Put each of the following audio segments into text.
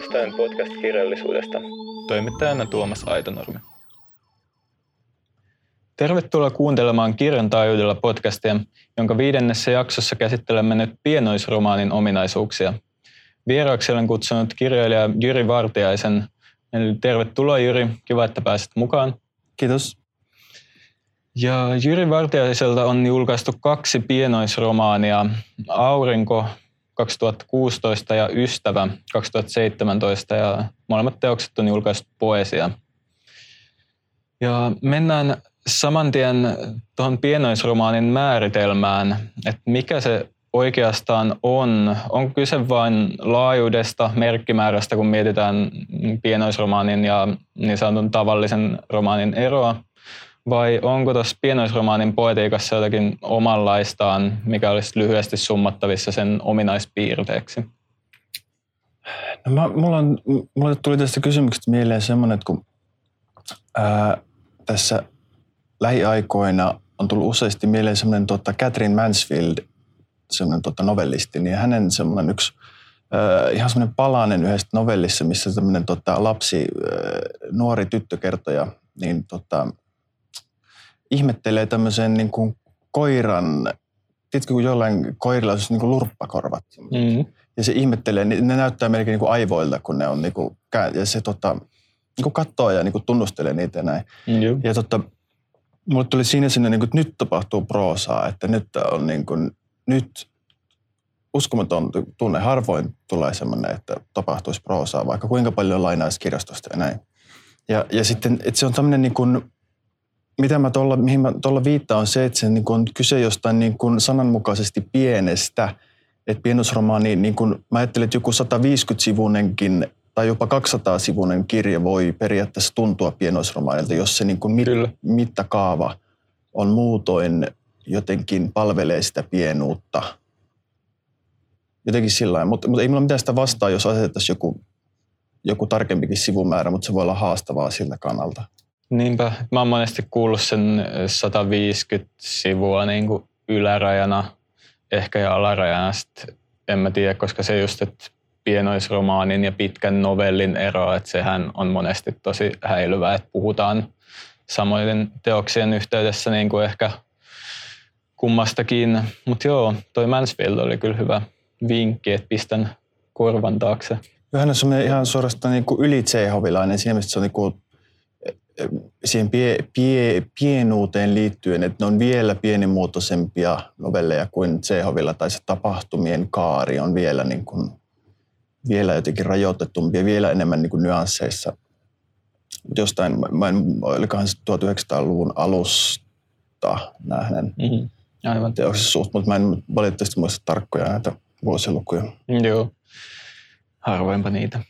Uudestaan podcast-kirjallisuudesta. Toimittajana Tuomas Aitonormi. Tervetuloa kuuntelemaan Kirjan taajuudella podcastia, jonka 5. jaksossa käsittelemme nyt pienoisromaanin ominaisuuksia. Vieraaksi olen kutsunut kirjailija Jyri Vartiaisen. Eli tervetuloa Jyri, kiva että pääsit mukaan. Kiitos. Ja Jyri Vartiaiselta on julkaistu 2 pienoisromaania, Aurinko 2016 ja Ystävä 2017, ja molemmat teokset on julkaistu poesia. Ja mennään saman tien tuohon pienoisromaanin määritelmään, että mikä se oikeastaan on. Onko kyse vain laajuudesta, merkkimäärästä, kun mietitään pienoisromaanin ja niin sanotun tavallisen romaanin eroa? Vai onko tuossa pienoisromaanin poetiikassa jotakin omanlaistaan, mikä olisi lyhyesti summattavissa sen ominaispiirteeksi? No mulla tuli tästä kysymyksestä mieleen semmoinen, että kun tässä lähiaikoina on tullut useasti mieleen semmoinen Catherine Mansfield, semmoinen novellisti, niin hänen semmoinen yksi ihan semmoinen palanen yhdessä novellissa, missä semmoinen nuori tyttökertoja, niin ihmettelee tämmöisen niin kuin koiran, tiedätkö kun jollain koirilla on niin kuin lurppakorvat. Mm-hmm. Ja se ihmettelee, niin ne näyttää melkein niin kuin aivoilta, kun ne on niin kuin, ja se niin kuin katsoo ja niin kuin tunnustelee niitä ja näin. Mm-hmm. Ja mulle tuli sinne niin kuin, että nyt tapahtuu proosaa, että nyt on niin kuin, nyt uskomaton tunne. Harvoin tulee semmoinen, että tapahtuisi proosaa, vaikka kuinka paljon lainaisi kirjastosta ja näin. Ja sitten, että se on tämmöinen niin kuin, mihin mä tuolla viittaan, on se, että se on niin kyse jostain niin kuin sananmukaisesti pienestä. Että pienoisromaani, niin kuin mä ajattelin, että joku 150-sivuinenkin tai jopa 200-sivuinen kirja voi periaatteessa tuntua pienoisromaanilta, jos se niin kuin mittakaava on muutoin jotenkin palvelee sitä pienuutta. Jotenkin sillä lailla. Mutta ei mulla mitään sitä vastaa, jos asetettaisiin joku tarkempikin sivumäärä, mutta se voi olla haastavaa siltä kannalta. Niinpä. Mä oon monesti kuullut sen 150 sivua niin kuin ylärajana, ehkä ja alarajana. Sitten en mä tiedä, koska se just, että pienoisromaanin ja pitkän novellin ero, että sehän on monesti tosi häilyvää, että puhutaan samoiden teoksien yhteydessä niin kuin ehkä kummastakin. Mutta joo, toi Mansfield oli kyllä hyvä vinkki, että pistän korvan taakse. Hän on semmoinen ihan suorastaan niin kuin ylitsehovilainen, siinä mielessä se on niin kuin siihen pienuuteen liittyen, että ne on vielä pienimuotoisempia novelleja kuin Tšekhovilla, tai se tapahtumien kaari on vielä, niin kuin, vielä jotenkin rajoitetumpia, vielä enemmän niin kuin nyansseissa. Jostain, olikohan se 1900-luvun alusta nähden teoksessa suht, mutta mä en valitettavasti muista tarkkoja näitä vuosilukuja. Joo, harvoinpa niitä.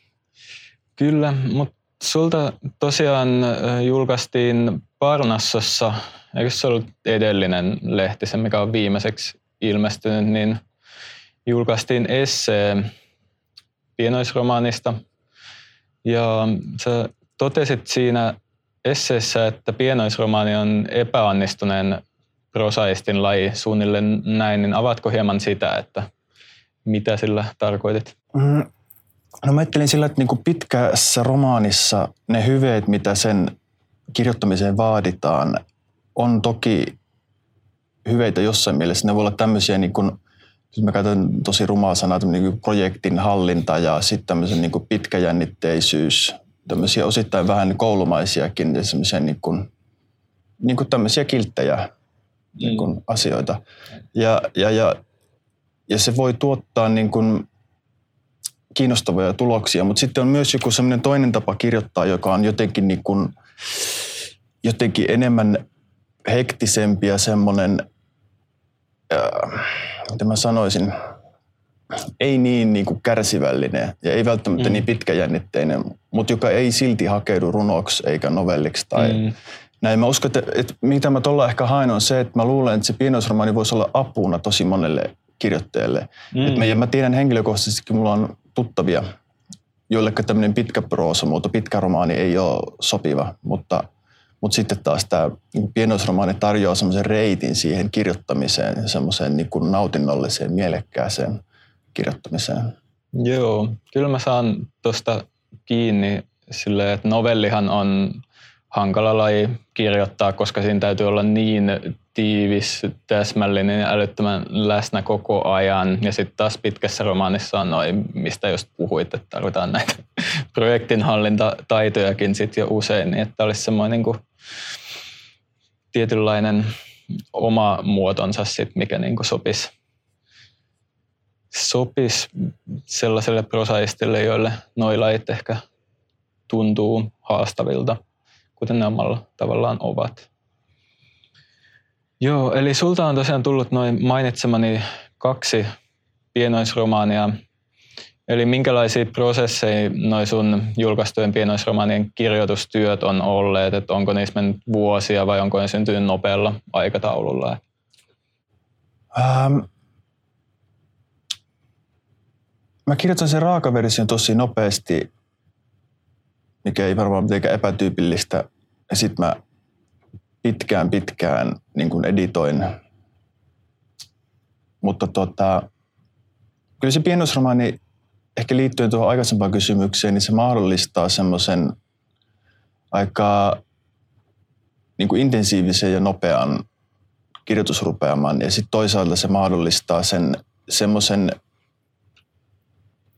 Kyllä, mutta sulta tosiaan julkaistiin Parnassossa, eikö se ollut edellinen lehti, se mikä on viimeiseksi ilmestynyt, niin julkaistiin essee pienoisromaanista. Ja sä totesit siinä esseessä, että pienoisromaani on epäonnistuneen prosaistin laji suunnilleen näin, niin avaatko hieman sitä, että mitä sillä tarkoitit? No mä ajattelin sillä, että pitkässä romaanissa ne hyveet, mitä sen kirjoittamiseen vaaditaan, on toki hyveitä jossain mielessä. Ne voi olla tämmöisiä, niin kuin, jos mä käytän tosi rumaa sanaa, niin projektin hallinta ja sitten tämmöisen niin pitkäjännitteisyys, tämmöisiä osittain vähän koulumaisiakin ja semmoisia niin kuin tämmöisiä kilttejä niin kuin asioita. Ja se voi tuottaa niin kuin kiinnostavia tuloksia, mutta sitten on myös joku semmoinen toinen tapa kirjoittaa, joka on jotenkin, niin kuin, jotenkin enemmän hektisempi ja semmoinen, miten mä sanoisin, ei niin kuin kärsivällinen ja ei välttämättä niin pitkäjännitteinen, mutta joka ei silti hakeudu runoksi eikä novelliksi tai näin. Mä uskon, että mitä mä tuolla ehkä haen on se, että mä luulen, että se pienoisromaani voisi olla apuna tosi monelle kirjoittajalle. Ja mä tiedän henkilökohtaisesti, mulla on tuttavia, joillekka tämmöinen pitkä proosamuoto, pitkä romaani ei ole sopiva, mutta sitten taas tämä pienoisromaani tarjoaa semmoisen reitin siihen kirjoittamiseen ja semmoiseen niin kuin nautinnolliseen, mielekkääseen kirjoittamiseen. Joo, kyllä mä saan tuosta kiinni silleen, että novellihan on hankala laji kirjoittaa, koska siinä täytyy olla niin tiivis, täsmällinen ja älyttömän läsnä koko ajan. Ja sitten taas pitkässä romaanissa on noin, mistä just puhuit, että tarvitaan näitä projektinhallintataitojakin sit jo usein, niin että olisi semmoinen niin kuin tietynlainen oma muotonsa, sit, mikä niin kuin sopisi sellaiselle prosaistille, joille noi lait ehkä tuntuu haastavilta, kuten ne omalla tavallaan ovat. Joo, eli sulta on tosiaan tullut noin mainitsemani 2 pienoisromaania. Eli minkälaisia prosesseja noi sun julkaistujen pienoisromaanien kirjoitustyöt on olleet? Et onko niissä mennyt vuosia vai onko ne syntynyt nopealla aikataululla? Mä kirjoitan sen raakaversion tosi nopeasti, mikä ei varmaan mitenkään epätyypillistä. Ja sit mä pitkään niin kuin editoin. Mutta kyllä se pienoisromaani, ehkä liittyen tuohon aikaisempaan kysymykseen, niin se mahdollistaa semmoisen aika niin kuin intensiivisen ja nopean kirjoitusrupeaman. Ja sitten toisaalta se mahdollistaa sen semmoisen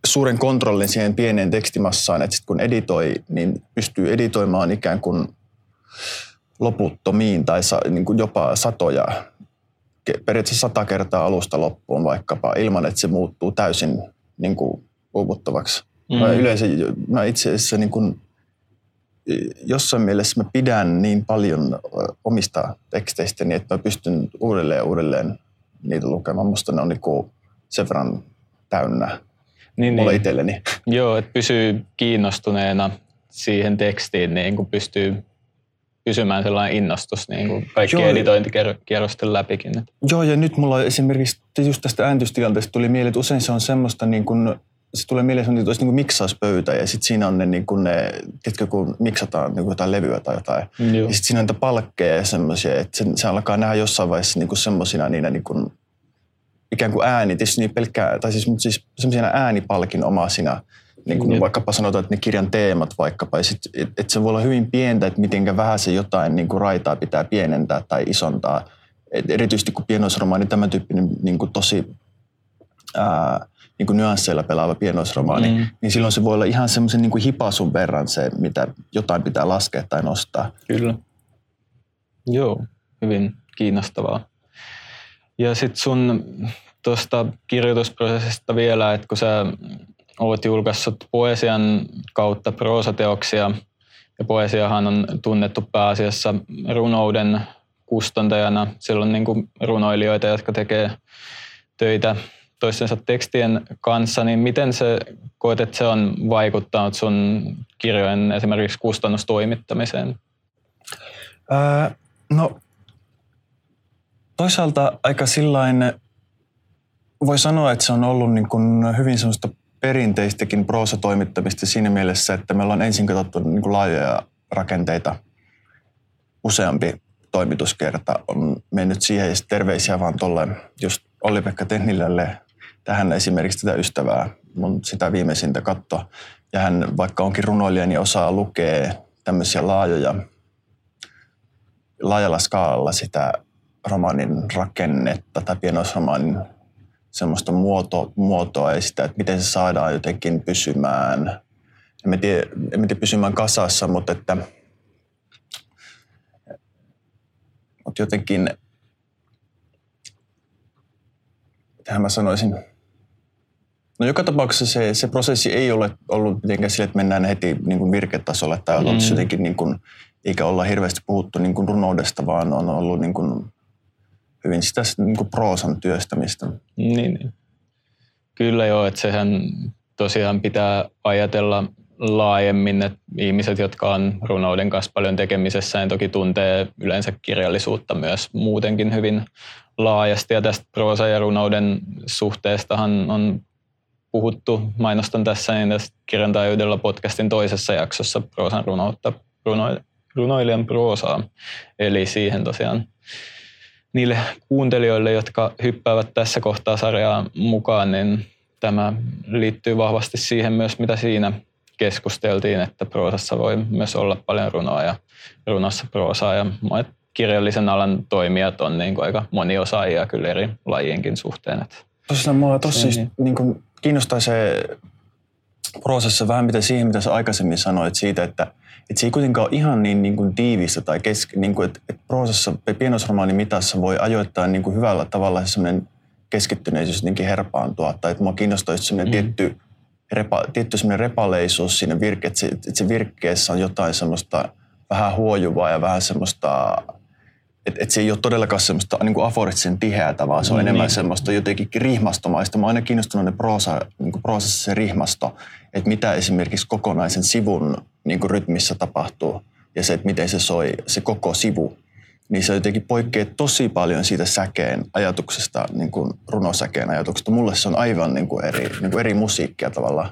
suuren kontrollin siihen pieneen tekstimassaan, että sitten kun editoi, niin pystyy editoimaan ikään kuin loputtomiin tai niin kuin jopa satoja, periaatteessa 100 kertaa alusta loppuun vaikkapa, ilman että se muuttuu täysin niin kuin uuvuttavaksi. Yleensä mä itse asiassa niin kuin, jossain mielessä mä pidän niin paljon omista teksteistäni, että mä pystyn uudelleen niitä lukemaan. Musta ne on niin kuin sen verran täynnä. Niin. Itselleni. Joo, että pysyy kiinnostuneena siihen tekstiin, niin kun pystyy pysymään sellainen innostus niin kaikkien editointikierrosten läpikin. Joo, ja nyt mulla esimerkiksi just tästä ääntystilanteesta tuli mieleen, että usein se on semmoista, niin kun, se tulee mieleen, että olisi niin kun miksauspöytä, ja sitten siinä on ne, niin kun ne tiedätkö, kun miksataan niin kun jotain levyä tai jotain, joo. Ja sitten siinä on niitä palkkeja ja semmoisia, että se alkaa nähdä jossain vaiheessa niin semmoisina niinä niin kun, ikään kuin ääni, tietysti niin pelkkää, tai siis semmoisena äänipalkinomaisina, niin kuin vaikkapa sanotaan, että ne kirjan teemat vaikkapa, että se voi olla hyvin pientä, että mitenkä vähän se jotain niin kuin raitaa pitää pienentää tai isontaa. Et erityisesti kun pienoisromaani, tämän tyyppinen niin kuin tosi niin kuin nyansseilla pelaava pienoisromaani, niin silloin se voi olla ihan semmoisen niin kuin hipasun verran se, mitä jotain pitää laskea tai nostaa. Kyllä. Joo, hyvin kiinnostavaa. Ja sitten sun tuosta kirjoitusprosessista vielä, että kun sä oot julkaissut poesian kautta proosateoksia, ja poesiahan on tunnettu pääasiassa runouden kustantajana. Siellä on niin kuin runoilijoita, jotka tekee töitä toistensa tekstien kanssa, niin miten sä koet, että se on vaikuttanut sun kirjojen esimerkiksi kustannustoimittamiseen? No... Toisaalta aika sillain, voi sanoa, että se on ollut niin kuin hyvin semmoista perinteistäkin proosatoimittamista siinä mielessä, että me ollaan ensin katsottu niin kuin laajoja rakenteita. Useampi toimituskerta on mennyt siihen ja terveisiä vaan tuolle just Olli-Pekka Tennilälle. Tähän esimerkiksi tätä ystävää, mun sitä viimeisintä katsoa. Ja hän, vaikka onkin runoilija, niin osaa lukea tämmöisiä laajalla skaalalla sitä romaanin rakennetta tai pienoisromaanin semmoista muotoa ja sitä, että miten se saadaan jotenkin pysymään. En tiedä pysymään kasassa, mutta jotenkin, mitähän mä sanoisin. No joka tapauksessa se prosessi ei ole ollut mitenkään sille, että mennään heti niin kuin virketasolle tai jotenkin niin kuin, eikä olla hirveästi puhuttu niin kuin runoudesta, vaan on ollut niin kuin hyvin sitä niin proosan työstämistä. Niin. Kyllä joo, että sehän tosiaan pitää ajatella laajemmin, että ihmiset, jotka on runouden kanssa paljon tekemisessä, niin toki tuntee yleensä kirjallisuutta myös muutenkin hyvin laajasti. Ja tästä proosa ja runouden suhteestahan on puhuttu, mainostan tässä, niin tästä kirjantaajuudella podcastin toisessa jaksossa proosan runoutta, runoilijan proosaa. Eli siihen tosiaan niille kuuntelijoille, jotka hyppäävät tässä kohtaa sarjaa mukaan, niin Tämä liittyy vahvasti siihen myös, mitä siinä keskusteltiin, että proosassa voi myös olla paljon runoa ja runossa proosaa. Ja kirjallisen alan toimijat on niin kuin aika moniosaajia kyllä eri lajienkin suhteen. Minua kiinnostaa se proosassa vähän mitä siihen, mitä sä aikaisemmin sanoit siitä, että se ei kuitenkaan ole ihan niin kuin tiivistä tai että proosassa pienosromaanin mitassa voi ajoittaa niin kuin hyvällä tavalla semmoinen keskittyneisyys jotenkin herpaantua, tai että minua kiinnostaa semmoinen tietty semmoinen repaleisuus siinä virkkeessä, että se virkkeessä on jotain semmoista vähän huojuvaa ja vähän semmoista, että se ei ole todellakaan semmoista niin kuin aforistisen tiheätä, vaan se on enemmän semmoista jotenkin rihmastomaista. Mä oon aina kiinnostunut proosassa se rihmasto, että mitä esimerkiksi kokonaisen sivun niin kuin rytmissä tapahtuu ja se, että miten se soi se koko sivu. Niin se jotenkin poikkeaa tosi paljon siitä säkeen ajatuksesta, niin kuin runosäkeen ajatuksesta. Mulle se on aivan niin kuin eri musiikkia tavallaan.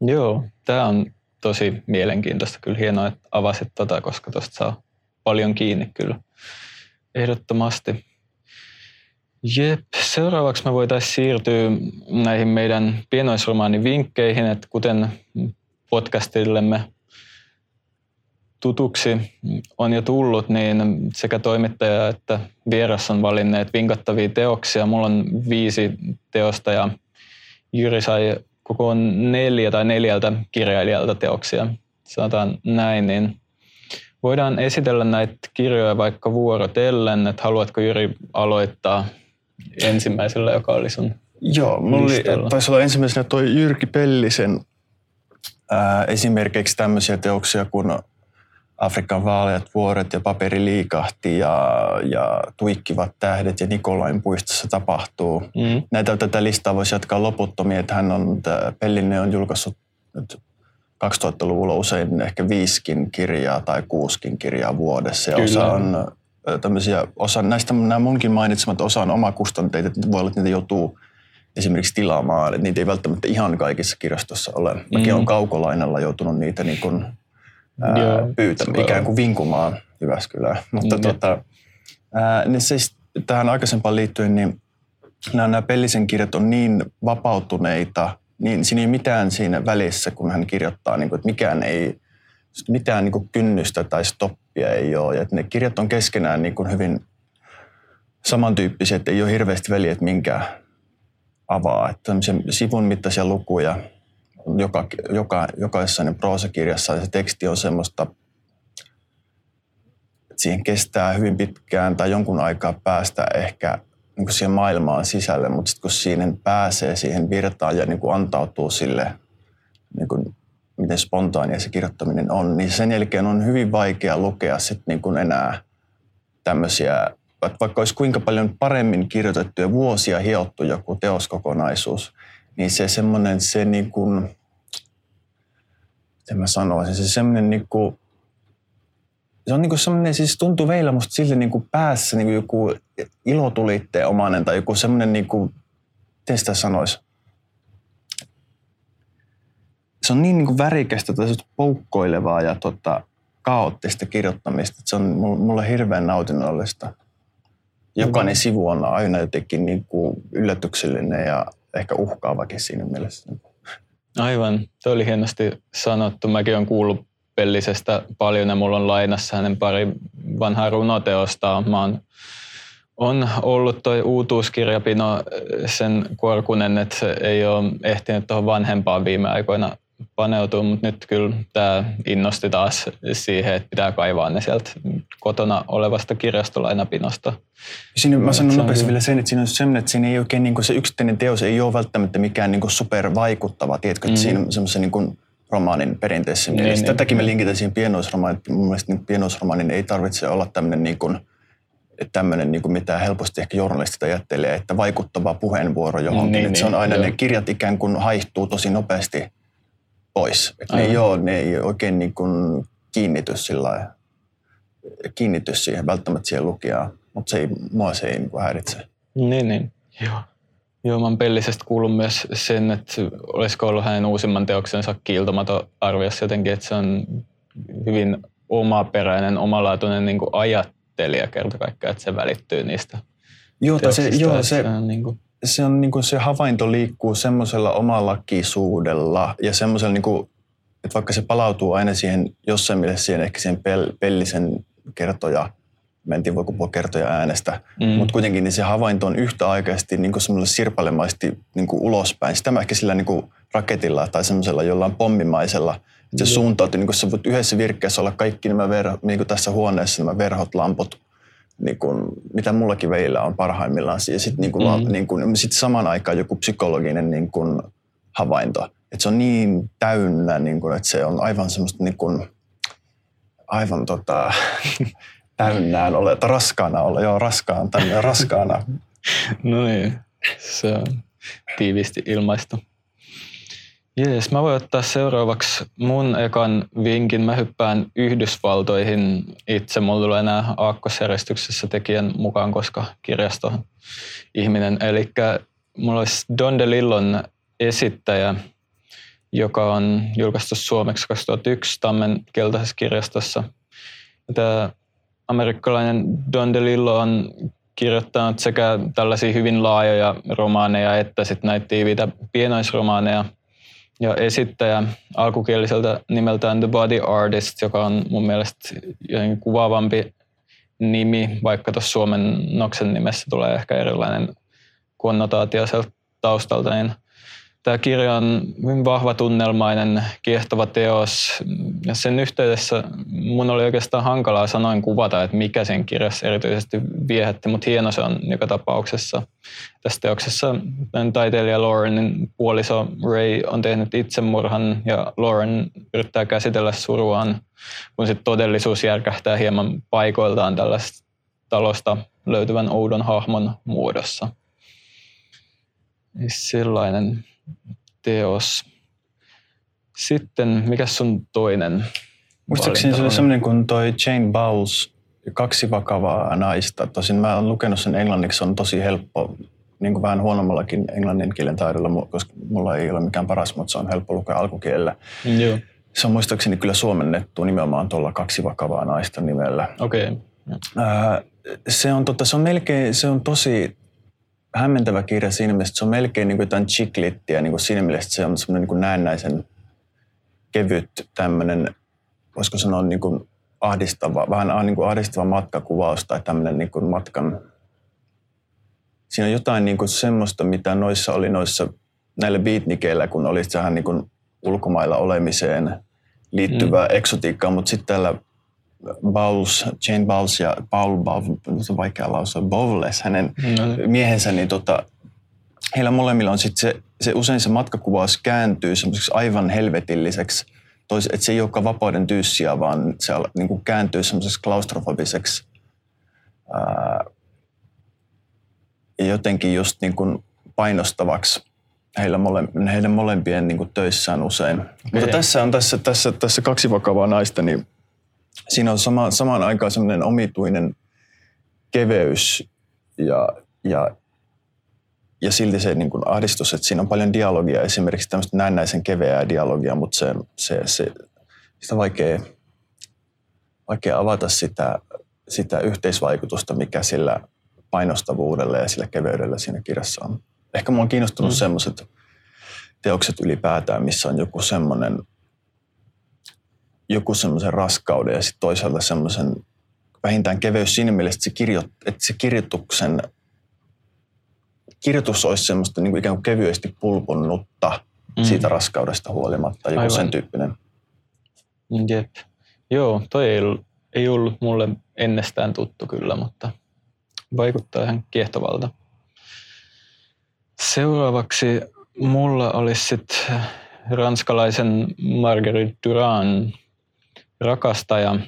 Joo, tämä on tosi mielenkiintoista. Kyllä hienoa, että avasit tota, koska tuosta saa paljon kiinni kyllä. Ehdottomasti. Jep, seuraavaksi me voitaisiin siirtyä näihin meidän pienoisromaanivinkkeihin, että kuten podcastillemme tutuksi on jo tullut, niin sekä toimittaja että vieras on valinneet vinkattavia teoksia. Mulla on 5 teosta ja Jyri sai kokoon 4 tai 4 kirjailijalta teoksia. Sanotaan näin, niin voidaan esitellä näitä kirjoja vaikka vuorotellen, että haluatko Jyri aloittaa ensimmäisellä, joka oli sun joo, listalla? Joo, taisi olla ensimmäisenä tuo Jyrki Pellisen esimerkiksi tämmöisiä teoksia kuin Afrikan vaaleat vuoret ja paperi liikahti ja tuikkivat tähdet ja Nikolain puistossa tapahtuu. Mm. Tätä listaa voisi jatkaa loputtomia, että Pellinen on julkaissut nyt 2000-luvulla usein ehkä 5 kirjaa tai 6 kirjaa vuodessa. Ja osa näistä nämä munkin mainitsemat osa on omakustanteita, että voi olla, että niitä joutuu esimerkiksi tilaamaan. Että niitä ei välttämättä ihan kaikissa kirjastossa ole. Mäkin olen kaukolainalla joutunut niitä niin kuin pyytämään, ikään kuin vinkumaan Jyväskylään. Mutta niin siis, tähän aikaisempaan liittyen, niin nämä Pellisen kirjat on niin vapautuneita, niin siinä ei ole mitään siinä välissä, kun hän kirjoittaa, niin kuin, että mikään ei, mitään niin kuin kynnystä tai stoppia ei ole. Ja ne kirjat on keskenään niin kuin hyvin samantyyppisiä, että ei ole hirveästi väliä, että minkä avaa. Että sivun mittaisia lukuja. Jokaisessa proosakirjassa se teksti on semmoista, että siihen kestää hyvin pitkään tai jonkun aikaa päästä ehkä niin kuin siihen maailmaan sisälle, mutta sitten kun siihen pääsee siihen virtaan ja niin kuin antautuu sille, niin kuin, miten spontaania se kirjoittaminen on, niin sen jälkeen on hyvin vaikea lukea sit niin kuin enää tämmöisiä, vaikka olisi kuinka paljon paremmin kirjoitettu ja vuosia hiottu joku teoskokonaisuus, niin se semmoinen, se niin kuin, miten mä sanoisin, se semmoinen niin kuin, se on niin kuin semmoinen, siis tuntuu meillä musta sille niin kuin päässä niin kuin joku ilotulitteen omainen tai joku semmoinen niin kuin, miten sitä sanoisi? Se on niin kuin värikästä tai poukkoilevaa ja kaoottista kirjoittamista, että se on mulle hirveän nautinnollista. Jokainen sivu on aina jotenkin niin kuin yllätyksellinen ja ehkä uhkaavakin siinä mielessä. Aivan. Tuo oli hienosti sanottu. Mäkin olen kuullut Pellisestä paljon ja mulla on lainassa hänen pari vanhaa runoteostaan. On ollut toi uutuuskirjapino sen korkunen, että se ei ole ehtinyt tuohon vanhempaan viime aikoina paneutua, mutta nyt kyllä tämä innosti taas siihen, että pitää kaivaa ne sieltä kotona olevasta kirjastolainapinosta. Siinä mä sanon nopeasti vielä sen, että siinä on semmoinen, että siinä ei oikein niin kuin se yksittäinen teos ei ole välttämättä mikään niin kuin supervaikuttava, tiedätkö, että siinä on semmoisen niin kuin romaanin perinteessä. Niin, tätäkin me linkitään siihen pienoisromaanin, että mun mielestä niin pienoisromaanin ei tarvitse olla tämmöinen, niin kuin mitä helposti ehkä journalistit ajattelee, että vaikuttava puheenvuoro johonkin. Se on aina, ne kirjat ikään kuin haihtuu tosi nopeasti pois. Ne ei ole oikein niin kuin kiinnitys siihen, välttämättä siihen lukijaan, mutta se ei niin kuin häiritse. Joo, mä oon Pellisestä kuullut myös sen, että olisiko ollut hänen uusimman teoksensa kiiltomaton arviossa jotenkin, että se on hyvin omaperäinen, omalaatuinen niin kuin ajattelija kerta kaikkiaan, että se välittyy niistä teoksista. Joo, se on niin kuin se on niin kuin se havainto liikkuu semmoisella omalakisuudella ja semmoisella niin kuin, että vaikka se palautuu aina siihen jossain mielessä siihen ehkä siihen Pellisen kertoja, mä en tiedä voiko puhua kertoja äänestä, mutta kuitenkin niin se havainto on yhtäaikaisesti niin kuin semmoisella sirpalemaisesti niin kuin ulospäin. Sitä mä ehkä sillä niin kuin raketilla tai semmoisella jollain pommimaisella. Se suuntautui, niin kun sä voit yhdessä virkkeessä olla kaikki nämä verhot, niin kuin tässä huoneessa nämä verhot, lamput, niin kuin, mitä mullakin välillä on parhaimmillaan. Ja sitten niin niin sit samaan aikaan joku psykologinen niin kuin, havainto. Et se on niin täynnä, niin kuin, että se on aivan semmoista niin kuin, aivan täynnään ole, tai raskaana ole. Joo, raskaana. No niin, se on tiiviisti ilmaistu. Jees, mä voin ottaa seuraavaksi mun ekan vinkin. Mä hyppään Yhdysvaltoihin itse. Mulla tulee enää aakkosjärjestyksessä tekijän mukaan, koska kirjasto ihminen. Elikkä mulla olisi Don DeLillon Esittäjä, joka on julkaistu suomeksi 2001 Tammen keltaisessa kirjastossa. Tämä amerikkalainen Don DeLillo on kirjoittanut sekä tällaisia hyvin laajoja romaaneja että sitten näitä tiiviitä pienoisromaaneja. Ja Esittäjä alkukieliseltä nimeltään The Body Artist, joka on mun mielestä jotenkin kuvaavampi nimi, vaikka tuossa suomennoksen nimessä tulee ehkä erilainen konnotaatio sieltä taustalta. Niin tämä kirja on hyvin vahva tunnelmainen, kiehtova teos. Ja sen yhteydessä mun oli oikeastaan hankalaa sanoin kuvata, että mikä sen kirjassa erityisesti viehätti, mutta hieno se on joka tapauksessa. Tässä teoksessa taiteilija Laurenin puoliso Ray on tehnyt itsemurhan ja Lauren yrittää käsitellä suruaan, kun sitten todellisuus järkähtää hieman paikoiltaan tällaista talosta löytyvän oudon hahmon muodossa. Sellainen teos. Sitten, mikä sun toinen? Muistaakseni se oli semmoinen kuin toi Jane Bowles, Kaksi vakavaa naista. Tosin mä oon lukenut sen englanniksi, se on tosi helppo, niin kuin vähän huonommallakin englannin kielen taidolla, koska mulla ei ole mikään paras, mutta se on helppo lukea alkukielellä. Joo. Se on muistaakseni kyllä suomennettu nimenomaan tuolla Kaksi vakavaa naista -nimellä. Okei. Se on tosi hämmentävä kirja siinä mielessä, että se on melkein niin kuin jotain chiklittiä, niin kuin siinä mielessä se on semmoinen niin kuin näennäisen kevyt tämmöinen, voisiko sanoa niin kuin ahdistava, vähän niin kuin ahdistava matkakuvaus tai tämmöinen niin kuin matkan. Siinä on jotain niin kuin semmoista, mitä noissa oli näillä beatnikeillä, kun oli vähän niin kuin ulkomailla olemiseen liittyvää eksotiikkaa, mutta sitten tällä Bowles, Jane Bowles ja Paul Bowles, hänen miehensä, niin heillä molemmilla on sitten se usein se matkakuvaus kääntyy semmoiseksi aivan helvetilliseksi. Että se ei olekaan vapauden tyyssiä, vaan se niinku kääntyy semmoiseksi klaustrofobiseksi. Ja jotenkin just niinku painostavaksi heidän molempien niinku töissään usein. Okay. Mutta tässä on tässä Kaksi vakavaa naista, niin siinä on samaan aikaan semmoinen omituinen keveys ja silti se niin kuin ahdistus, että siinä on paljon dialogia, esimerkiksi tämmöistä näennäisen keveää dialogia, mutta sitä vaikea avata sitä yhteisvaikutusta, mikä sillä painostavuudella ja sillä keveydellä siinä kirjassa on. Ehkä minua on kiinnostunut semmoiset teokset ylipäätään, missä on joku semmoisen raskauden ja sitten toisaalta semmoisen vähintään keveys siinä mielessä, että se kirjoitus olisi semmoista niin kuin ikään kuin kevyesti pulpunnutta siitä raskaudesta huolimatta, joku sen tyyppinen. Jep. Joo, toi ei ollut mulle ennestään tuttu kyllä, mutta vaikuttaa ihan kiehtovalta. Seuraavaksi mulla olisi sitten ranskalaisen Marguerite Duran Rakastaja,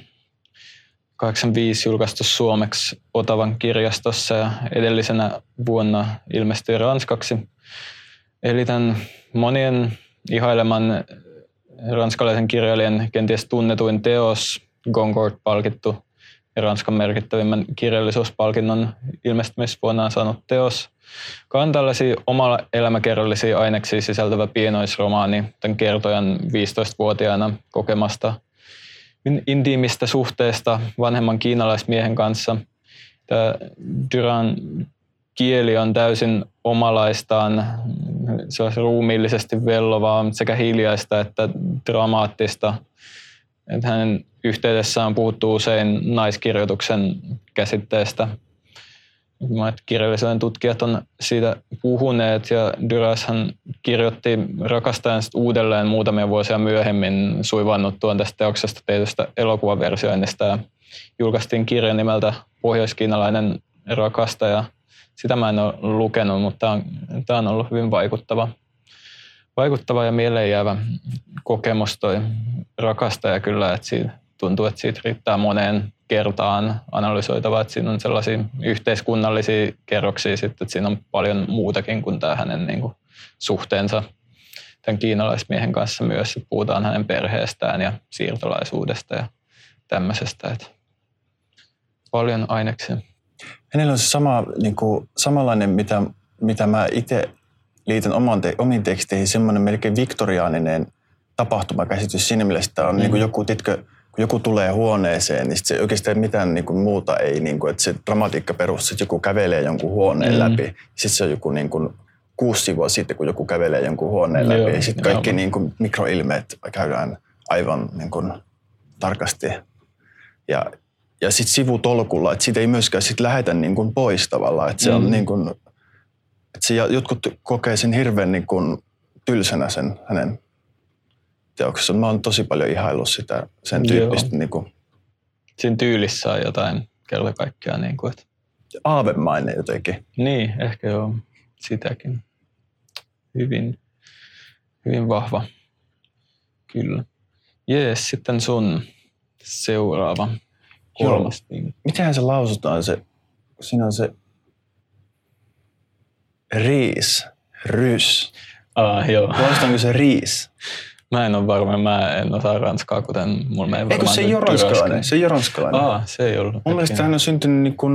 85 julkaistu suomeksi Otavan kirjastossa ja edellisenä vuonna ilmestyi ranskaksi. Eli tämän monien ihaileman ranskalaisen kirjailijan kenties tunnetuin teos, Goncourt palkittu Ranskan merkittävimmän kirjallisuuspalkinnon ilmestymisvuonnaan saanut teos, joka on tällaisia omalla elämäkerrallisia aineksia sisältävä pienoisromaani tämän kertojan 15-vuotiaana kokemasta intiimistä suhteesta vanhemman kiinalaismiehen kanssa. Tämä Duran kieli on täysin omalaistaan, se olisi ruumiillisesti vellovaa, mutta sekä hiljaista että dramaattista. Että hänen yhteydessään puhuttu usein naiskirjoituksen käsitteestä. Monet kirjallisuuden tutkijat on siitä puhuneet, ja Durashan kirjoitti Rakastajansa uudelleen muutamia vuosia myöhemmin suivannuttuaan tästä teoksesta tehdystä elokuvaversioinnista, ja julkaistiin kirja nimeltä Pohjois-kiinalainen rakastaja. Sitä mä en ole lukenut, mutta tämä on ollut hyvin vaikuttava ja mieleenjäävä kokemus toi rakastaja kyllä, että siitä tuntuu, että siitä riittää moneen kertaan analysoitavaa, että siinä on sellaisia yhteiskunnallisia kerroksia sitten, että siinä on paljon muutakin kuin tämä hänen niin kuin suhteensa tämän kiinalaismiehen kanssa myös. Puhutaan hänen perheestään ja siirtolaisuudesta ja tämmöisestä, että paljon aineksia. Hänellä on se sama, niin kuin, samanlainen, mitä mä itse liitän omiin teksteihin, semmoinen melkein viktoriaaninen tapahtumakäsitys siinä mielessä, että on niin kuin joku, kun joku tulee huoneeseen, niin se oikeastaan mitään niin kuin muuta ei, niin kuin, että se dramatiikka perustuu, että joku kävelee jonkun huoneen läpi. Sitten se on joku niin kuin 6 sivua sitten, kun joku kävelee jonkun huoneen läpi. Sitten kaikki niin kuin mikroilmeet käydään aivan niin kuin tarkasti. Ja sitten sivutolkulla, että siitä ei myöskään sit lähetä niin kuin pois tavallaan. Että se on niin kuin, että se, jotkut kokee sen hirveän niin kuin tylsänä sen hänen teoksessa. Mä oon tosi paljon ihaillut sitä sen tyyppistä. Niin kuin, siinä tyylissä on jotain kerta kaikkiaan. Niin kuin, että aavemainen jotenkin. Niin, ehkä joo. Sitäkin. Hyvin, hyvin vahva. Kyllä. Jees, sitten sun seuraava. Kolmas. Mitenhän se lausutaan se? Siinä on se Rhys. Rhys. Ah, joo. Lausutanko se Rhys? Mä en ole varma, mä en osaa ranskaa, kuten mulla menee varmaan. Eikö se ei ole ranskalainen? Se ei ole ranskalainen. Se ei ollut. Mun mielestä hän on syntynyt niin kuin,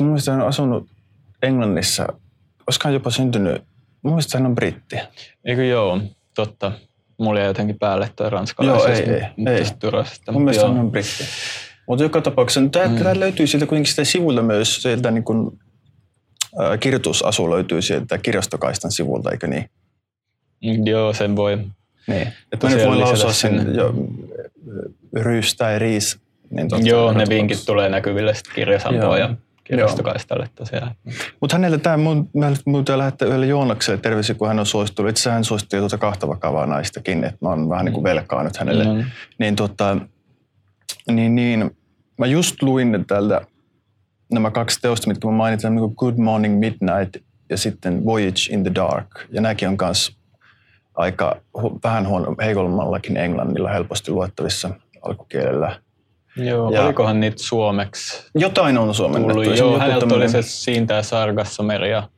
mun mielestä hän on asunut Englannissa. Olisikohan jopa syntynyt, mun mielestä hän on britti. Eikö joo, totta. Mulla ei jotenkin päälle toi ranskalaisesta. Joo, ei. Mun mielestä hän on britti. Mutta joka tapauksessa, tää löytyy sieltä kuitenkin sitä sivuilta myös, sieltä niin kuin, kirjoitusasu löytyy sieltä kirjastokaistan sivulta, eikö niin? Joo, sen voi. Niin. Mä nyt voin lausua sen Rhys tai Rhys. Niin joo, ne vinkit tulee näkyville sitten kirjasampoon ja kirjastokaistalle tosiaan. Mutta hänellä tämä, minun täytyy lähettää yhdelle Joonakselle terveisiä, kun hän on suostunut. Itse hän suostui tuota 2 vakavaa naistakin, että mä oon vähän niin kuin velkaa nyt hänelle. Niin, mä just luin tältä nämä 2 teosta, mitkä mä mainitin, niin kuin Good Morning Midnight ja sitten Voyage in the Dark. Ja nämäkin on myös aika vähän heikommallakin englannilla helposti luettavissa alkukielellä. Joo, ja olikohan niitä suomeksi? Jotain on suomennettu. Joo, häneltä tämmöinen oli se Siintää Sargassomeri ja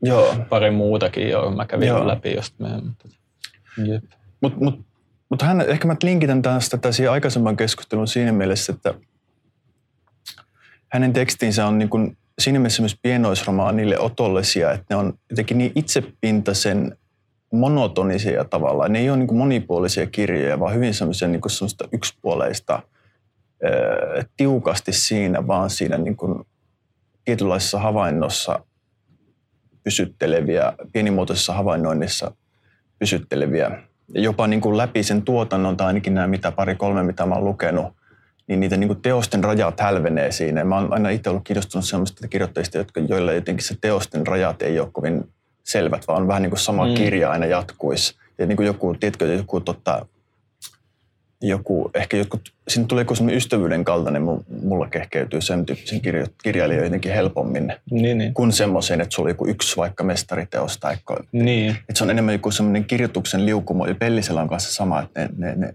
pari muutakin. Joo, mä kävin läpi just meidän. Mutta hän, ehkä mä linkitän tästä siihen aikaisemman keskustelun siinä mielessä, että hänen tekstinsä on niin kuin siinä mielessä myös pienoisromaanille otollisia, että ne on jotenkin niin itsepintaisen monotonisia tavallaan. Ne ei ole niin kuin monipuolisia kirjoja, vaan hyvin semmoisia niin kuin semmoista yksipuoleista tiukasti siinä, vaan siinä niin kuin tietynlaisessa havainnossa pysytteleviä, pienimuotoisessa havainnoinnissa pysytteleviä. Ja jopa niin kuin läpi sen tuotannon, tai ainakin nämä 2-3, mitä mä oon lukenut, niin niitä niin kuin teosten rajat hälvenee siinä. Mä oon aina itse ollut kiinnostunut sellaisista kirjoittajista, joilla jotenkin se teosten rajat ei ole kovin selvät, vaan on vähän niin kuin sama kirja aina jatkuisi. Ja niin kuin joku, tiedätkö, jotkut, siinä tulee joku sellainen ystävyyden kaltainen, mulla kehkeytyy sen tyyppisen kirjailijan jotenkin helpommin kuin semmoiseen, että sulla on joku yksi vaikka mestariteos tai että se on enemmän joku semmoinen kirjoituksen liukumo. Ja Pellisellä on kanssa sama, että ne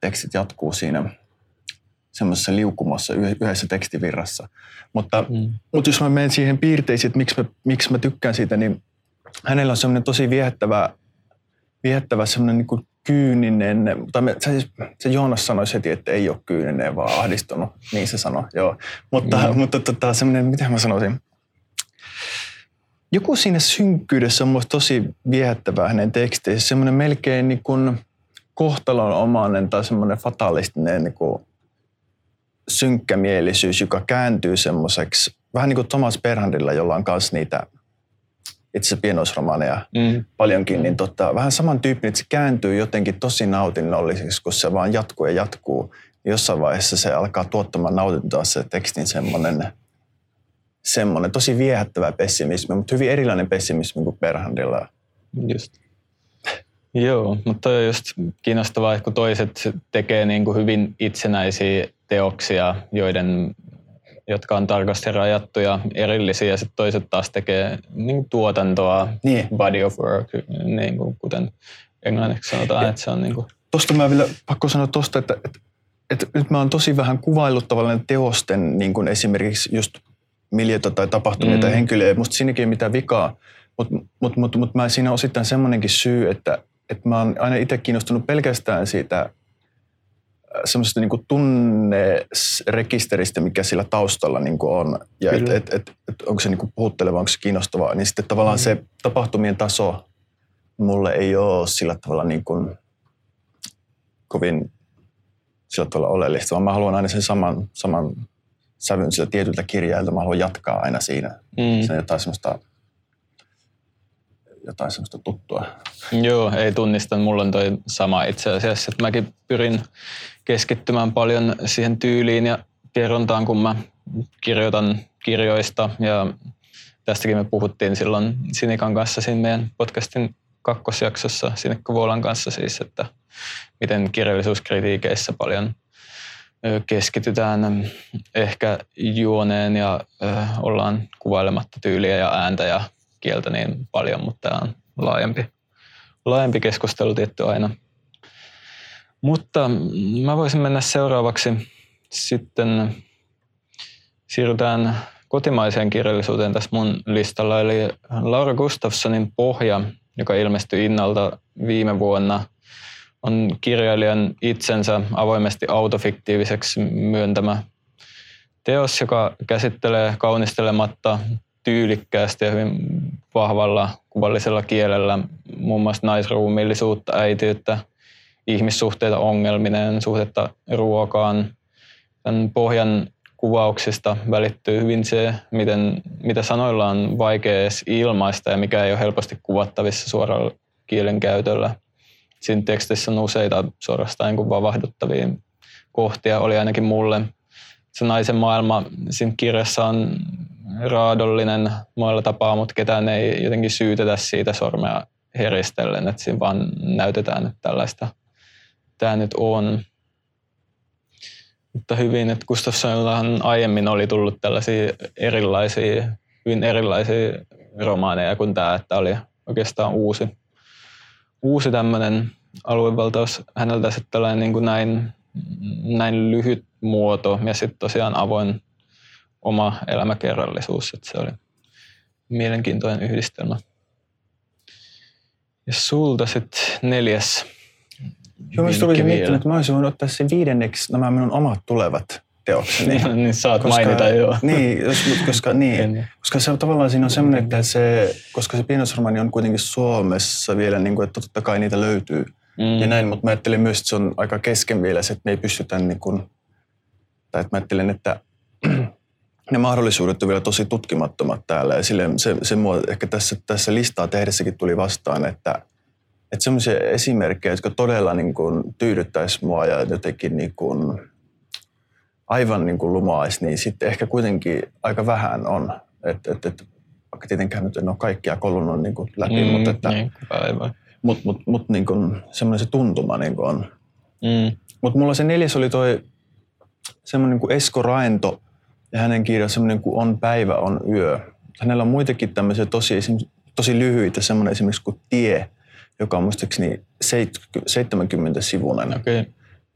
tekstit jatkuu siinä semmoisessa liukumassa yhdessä tekstivirrassa. Mutta jos mä menen siihen piirteisiin, että miksi mä tykkään siitä, niin hänellä on semmoinen tosi viehättävä semmoinen niin kuin kyyninen, tai se Joonas sanoi heti, että ei ole kyyninen, vaan ahdistunut, niin se sanoi, joo. Mutta semmoinen, miten mä sanoisin, joku siinä synkkyydessä on musta tosi viehättävää hänen teksteissä, semmoinen melkein niin kuin kohtalonomainen tai semmoinen fatalistinen niin kuin synkkämielisyys, joka kääntyy semmoiseksi Vähän niin kuin Thomas Bernhardilla, jolla on myös niitä itse pienoisromaaneja paljonkin, niin vähän saman tyyppinen, että se kääntyy jotenkin tosi nautinnolliseksi, kun se vaan jatkuu ja jatkuu. Jossain vaiheessa se alkaa tuottamaan nautintoa se tekstin semmoinen tosi viehättävä pessimismi, mutta hyvin erilainen pessimismi kuin Bernhardilla. Just. Joo, mutta on just kiinnostavaa, että kun toiset tekee niin kuin hyvin itsenäisiä teoksia, jotka on tarkasti rajattuja, erillisiä, ja sitten toiset taas tekee niin kuin tuotantoa, body of work, niin kuin kuten englanniksi sanotaan, ja että se on niin kuin... Tuosta mä vielä pakko sanoa tuosta, että nyt mä oon tosi vähän kuvaillut tavallaan teosten niin kuin esimerkiksi just miljöitä tai tapahtumia tai henkilöä, musta siinäkin ei mitään vikaa, mutta mä siinä on osittain semmoinenkin syy, että mä oon aina itse kiinnostunut pelkästään siitä semmoisesta niin kuin tunnerekisteristä, mikä sillä taustalla niin kuin on, ja että onko se niin kuin puhutteleva, onko se kiinnostavaa, niin sitten tavallaan se tapahtumien taso mulle ei ole sillä tavalla niin kuin kovin sillä tavalla oleellista, vaan mä haluan aina sen saman sävyn sillä tietyltä kirjailta, mä haluan jatkaa aina siinä. Se on jotain semmoista tuttua. Joo, ei tunnista. Mulla on toi sama itse asiassa, että mäkin pyrin keskittymään paljon siihen tyyliin ja kerrontaan, kun mä kirjoitan kirjoista. Ja tästäkin me puhuttiin silloin Sinikan kanssa siinä meidän podcastin kakkosjaksossa, Sinikka Vuolan kanssa siis, että miten kirjallisuuskritiikeissä paljon keskitytään ehkä juoneen ja ollaan kuvailematta tyyliä ja ääntä ja kieltä niin paljon, mutta tämä on laajempi keskustelu tietty aina. Mutta mä voisin mennä seuraavaksi sitten, siirrytään kotimaiseen kirjallisuuteen tässä mun listalla, eli Laura Gustafssonin Pohja, joka ilmestyi Innalta viime vuonna, on kirjailijan itsensä avoimesti autofiktiiviseksi myöntämä teos, joka käsittelee kaunistelematta tyylikkäästi ja hyvin vahvalla kuvallisella kielellä muun muassa naisruumiillisuutta, äitiyttä, ihmissuhteita ongelmineen, suhdetta ruokaan. Tämän Pohjan kuvauksista välittyy hyvin se, mitä sanoilla on vaikea edes ilmaista ja mikä ei ole helposti kuvattavissa suoralla kielenkäytöllä. Siinä tekstissä on useita suorastaan kuin vavahduttavia kohtia, oli ainakin mulle. Se naisen maailma siinä kirjassa on raadollinen monella tapaa, mutta ketään ei jotenkin syytetä siitä sormea heristellen, että siinä vaan näytetään, että tällaista tämä nyt on. Mutta hyvin, että Gustafssonillahan aiemmin oli tullut tällaisia hyvin erilaisia romaaneja kuin tämä, että oli oikeastaan uusi tämmöinen aluevaltaus häneltä, sitten tällainen niin kuin näin lyhyt muoto ja sitten tosiaan avoin oma elämäkerrallisuus, että se oli mielenkiintoinen yhdistelmä. Ja sulta sitten 4. Joo, mä olisin miettinyt, että mä olisin voinut ottaa sen 5. nämä minun omat tulevat teokseni. Niin saat mainita, joo. Koska se tavallaan siinä on semmoinen, että koska se pienoisromaani on kuitenkin Suomessa vielä, niin kuin, että totta kai niitä löytyy ja näin, mutta mä ajattelin myös, että se on aika kesken vielä se, että me ei pystytä niin kuin, tai että mä ajattelin, että ne mahdollisuudet on vielä tosi tutkimattomat täällä, ja silleen se mua ehkä tässä listaa tehdessäkin tuli vastaan, että semmoisia esimerkkejä, jotka todella niin kuin tyydyttäisi mua ja jotenkin niin kuin aivan niin kuin lumaisi, niin sitten ehkä kuitenkin aika vähän on. Vaikka tietenkään nyt en ole kaikkia kolunut niin kuin läpi, mutta niin kuin semmoinen se tuntuma niin kuin on. Mutta mulla se 4. oli toi semmoinen niin kuin Esko Raento ja hänen kirjansa semmoinen kuin On päivä, on yö. Hänellä on muitakin tämmöisiä tosi lyhyitä, semmoinen esimerkiksi kuin Tie, joka on muistaakseni 70-sivuinen,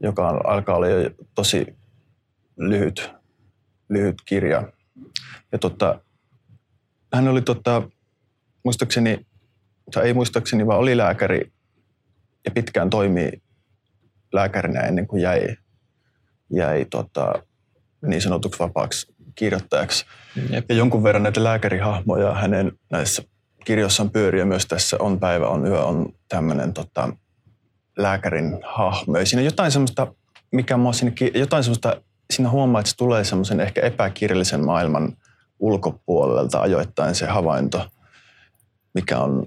joka alkaa olla jo tosi lyhyt kirja. Ja hän oli muistaakseni, oli lääkäri ja pitkään toimi lääkärinä ennen kuin jäi niin sanotuksi vapaaksi kirjoittajaksi. Jep. Ja jonkun verran näitä lääkärihahmoja hänen näissä kirjoissaan pyörii, ja myös tässä On päivä, on yö on tämmöinen lääkärin hahmo. Ja siinä jotain semmoista, mikä mua siinä huomaa, että se tulee semmoisen ehkä epäkirjallisen maailman ulkopuolelta ajoittain se havainto, mikä on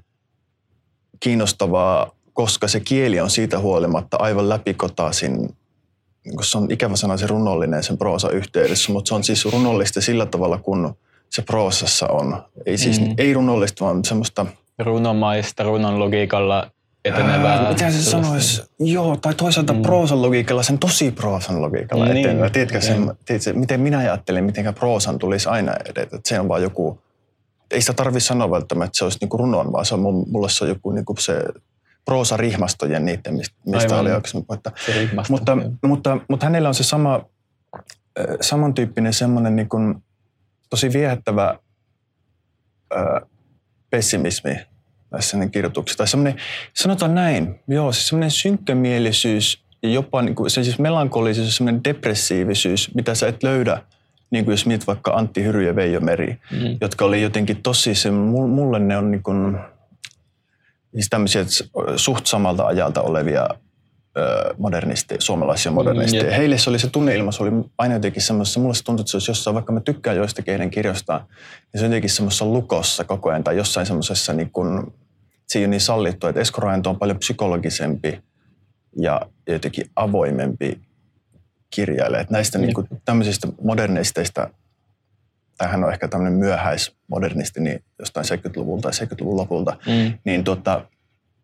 kiinnostavaa, koska se kieli on siitä huolimatta aivan läpikotaisin. Se on ikävä sana se runollinen sen proosa yhteydessä, mutta se on siis runollista sillä tavalla, kun se proosassa on. Ei siis ei runollista, vaan semmoista... Runomaista, runon logiikalla etenevää. Mitä se sanoisi? Joo, tai toisaalta proosan logiikalla, sen tosi proosan logiikalla etenevää. Tiedätkö, miten minä ajattelin, miten proosan tulisi aina edetä. Se on vaan joku... Ei sitä tarvitse sanoa välttämättä, että se olisi niinku runon, vaan se on, mulle se on joku niinku se... proosarihmastojen niiden, mistä oli oikein. Mutta hänellä on se samantyyppinen semmoinen niin kuin tosi viehättävä pessimismi tässä hänen kirjoituksessa. Tai semmoinen, sanotaan näin, siis semmoinen synkkämielisyys, jopa niin kuin, se siis melankolisuus, semmoinen depressiivisyys, mitä sä et löydä, niin kuin jos mietit vaikka Antti Hyryjä ja Veijomeri, jotka oli jotenkin tosi, se, mulle ne on niin kuin, siis tämmöisiä suht samalta ajalta olevia modernisteja, suomalaisia modernisteja. Heille se oli se tunneilmassa, oli aina jotenkin semmoisessa, mulle se tuntui, että se olisi jossain, vaikka mä tykkään joistakin heidän kirjoistaan, niin se on jotenkin semmoisessa lukossa koko ajan tai jossain semmoisessa, niin kun, se ei ole niin sallittua, että Esko Raento on paljon psykologisempi ja jotenkin avoimempi kirjailija. Että näistä niin kun, tämmöisistä modernisteista, tai hän on ehkä tämmöinen myöhäismodernisti niin jostain 70-luvulta tai 70-luvun lopulta,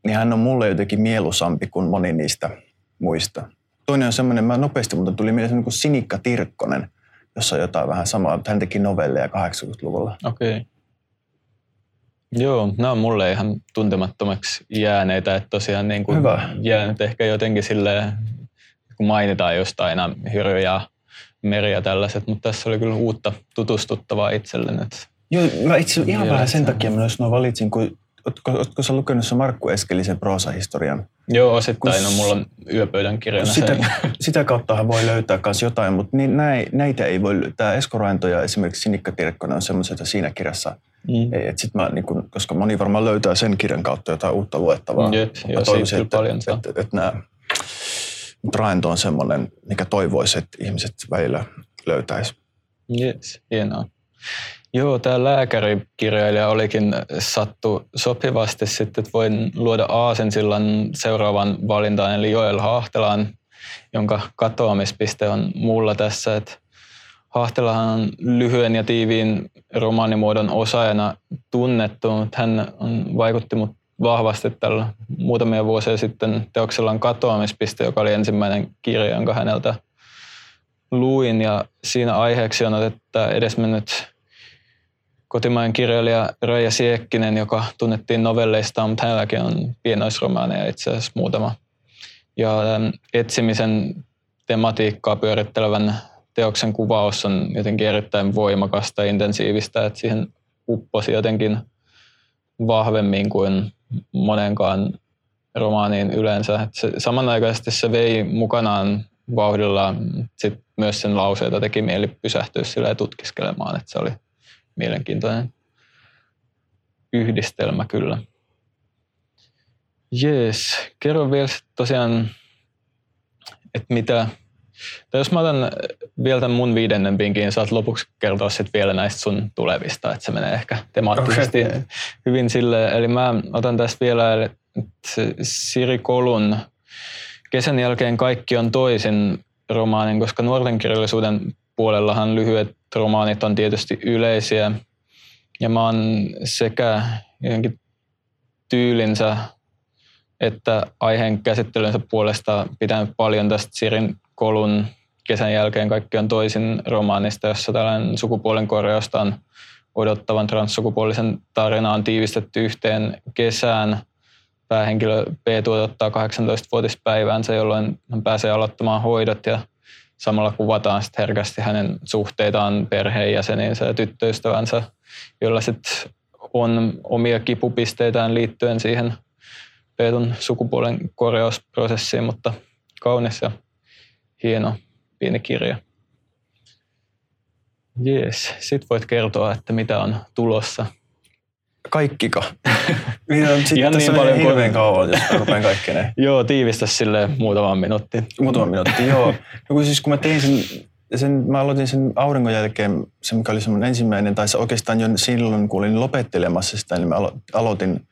niin hän on mulle jotenkin mieluisampi kuin moni niistä muista. Toinen on semmoinen, mä nopeasti, mutta tuli mieleen semmoinen kuin Sinikka Tirkkonen, jossa on jotain vähän samaa, mutta hän teki novelleja 80-luvulla. Okei. Joo, nämä on mulle ihan tuntemattomaksi jääneitä, että tosiaan niin kuin jäänyt ehkä jotenkin silleen, kun mainitaan jostain aina Hyryjää, Meriä tällaiset, mutta tässä oli kyllä uutta tutustuttavaa itselleni. Joo, mä itse ihan vähän sen takia mä jos valitsin, kun ootko sä lukenut se Markku Eskellisen proosahistorian? Joo, osittain on mulla yöpöydän kirjana. Sitä kauttahan voi löytää myös jotain, mutta näitä ei voi löytää. Esko Raento ja esimerkiksi Sinikka Tirkkonen on semmoisia, että siinä kirjassa ei. Et sit mä, niin kun, koska moni varmaan löytää sen kirjan kautta jotain uutta luettavaa. Joo, siitä kyllä paljon saa. Mutta Raento on semmoinen, mikä toivoisi, että ihmiset välillä löytäisi. Jes, hienoa. Joo, tämä lääkärikirjailija olikin sattu sopivasti sitten, että voin luoda aasensillan seuraavan valintaan, eli Joel Hahtelaan, jonka katoamispiste on mulla tässä. Että Hahtelahan on lyhyen ja tiiviin romaanimuodon osaajana tunnettu, mutta hän vaikutti mut vahvasti tällä muutamia vuosia sitten teoksellaan Katoamispiste, joka oli ensimmäinen kirja, jonka häneltä luin. Ja siinä aiheeksi on otettu edesmennyt kotimainen kirjailija Raija Siekkinen, joka tunnettiin novelleistaan, mutta hänelläkin on pienoisromaaneja itse asiassa muutama. Ja etsimisen tematiikkaa pyörittelevän teoksen kuvaus on jotenkin erittäin voimakasta ja intensiivistä, että siihen upposi jotenkin vahvemmin kuin monenkaan romaaniin yleensä. Samanaikaisesti se vei mukanaan vauhdilla sit myös sen lauseen, jota teki mieli pysähtyä sillä ja tutkiskelemaan. Et se oli mielenkiintoinen yhdistelmä kyllä. Jees, kerro vielä tosiaan, että mitä... Tai jos mä otan vielä tämän mun viidennen pinkin, saat lopuksi kertoa sitten vielä näistä sun tulevista, että se menee ehkä temaattisesti hyvin silleen. Eli mä otan tässä vielä Siri Kolun Kesän jälkeen kaikki on toisin -romaanin, koska nuorten kirjallisuuden puolellahan lyhyet romaanit on tietysti yleisiä. Ja mä oon sekä jotenkin tyylinsä että aiheen käsittelynsä puolesta pitänyt paljon tästä Sirin Kolun Kesän jälkeen kaikki on toisin -romaanista, jossa tällainen sukupuolen korjaustaan odottavan transsukupuolisen tarina on tiivistetty yhteen kesään. Päähenkilö Peetu odottaa 18-vuotispäiväänsä, jolloin hän pääsee aloittamaan hoidot ja samalla kuvataan sit herkästi hänen suhteitaan perheenjäseniinsä ja tyttöystävänsä, joilla sit on omia kipupisteitään liittyen siihen Peetun sukupuolen korjausprosessiin, mutta kaunis ja hieno, pieni kirja. Jees, sit voit kertoa, että mitä on tulossa. Kaikkiko? Ihan niin paljon kuin kauan, jos rupean kaikki ne. Joo, tiivistä silleen muutaman minuuttiin. Muutama minuutti, joo. No, kun mä tein sen Mä aloitin sen auringon jälkeen, se mikä oli semmoinen ensimmäinen, tai se oikeastaan jo silloin, kun olin lopettelemassa sitä, niin mä aloitin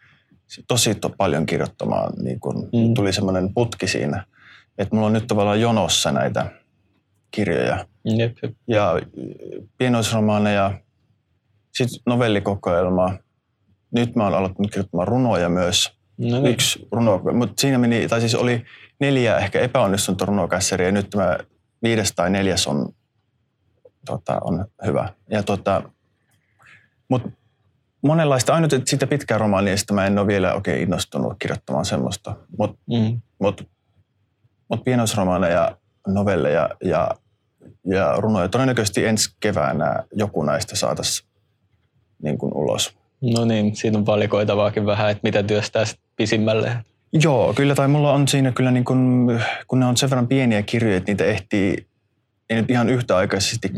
tosi paljon kirjoittamaan. Niin kun tuli semmoinen putki siinä, että mulla on nyt tavallaan jonossa näitä kirjoja. Jep. Ja pienoisromaaneja, sitten novellikokoelmaa. Nyt mä oon aloittanut kirjoittamaan runoja myös. No niin. Yksi runo, mutta siinä meni, tai siis oli 4 ehkä epäonnistunut runokässäriä, ja nyt mä 5. tai 4. on, on hyvä. Ja mutta monenlaista, ainut siitä pitkää romaanista mä en ole vielä oikein innostunut kirjoittamaan semmoista. Mutta mut pienoisromaaneja, novelleja ja runoja. Todennäköisesti ensi keväänä joku näistä saataisiin niin kuin ulos. No niin, siinä on valikoitavaakin vähän, että mitä työstää pisimmälle. Joo, kyllä, tai mulla on siinä kyllä, niin kun ne on sen verran pieniä kirjoja, että niitä ehtii, ei nyt ihan yhtäaikaisesti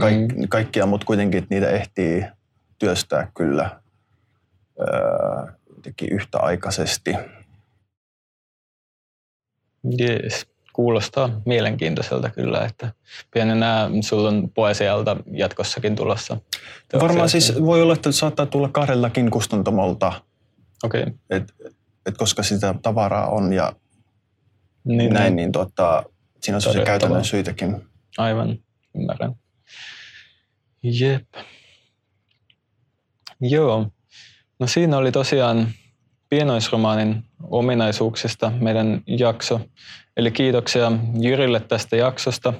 kaikkia, mutta kuitenkin niitä ehtii työstää kyllä jotenkin yhtäaikaisesti. Jees, kuulostaa mielenkiintoiselta kyllä, että pienenä sulla on poesialta jatkossakin tulossa. Varmaan siis voi olla, että saattaa tulla 2 kustantamolta. Okei. Okay. Et koska sitä tavaraa on ja niin, näin, niin siinä on se käytännön syitäkin. Aivan, ymmärrän. Jep. Joo. No siinä oli tosiaan pienoisromaanin ominaisuuksista meidän jakso. Eli kiitoksia Jyrille tästä jaksosta.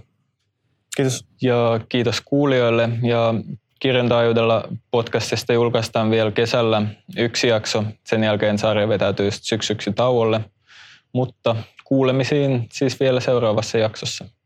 Kiitos. Ja kiitos kuulijoille. Ja Kirjantaajuudella podcastista julkaistaan vielä kesällä 1 jakso. Sen jälkeen sarja vetäytyy syksyksi tauolle. Mutta kuulemisiin siis vielä seuraavassa jaksossa.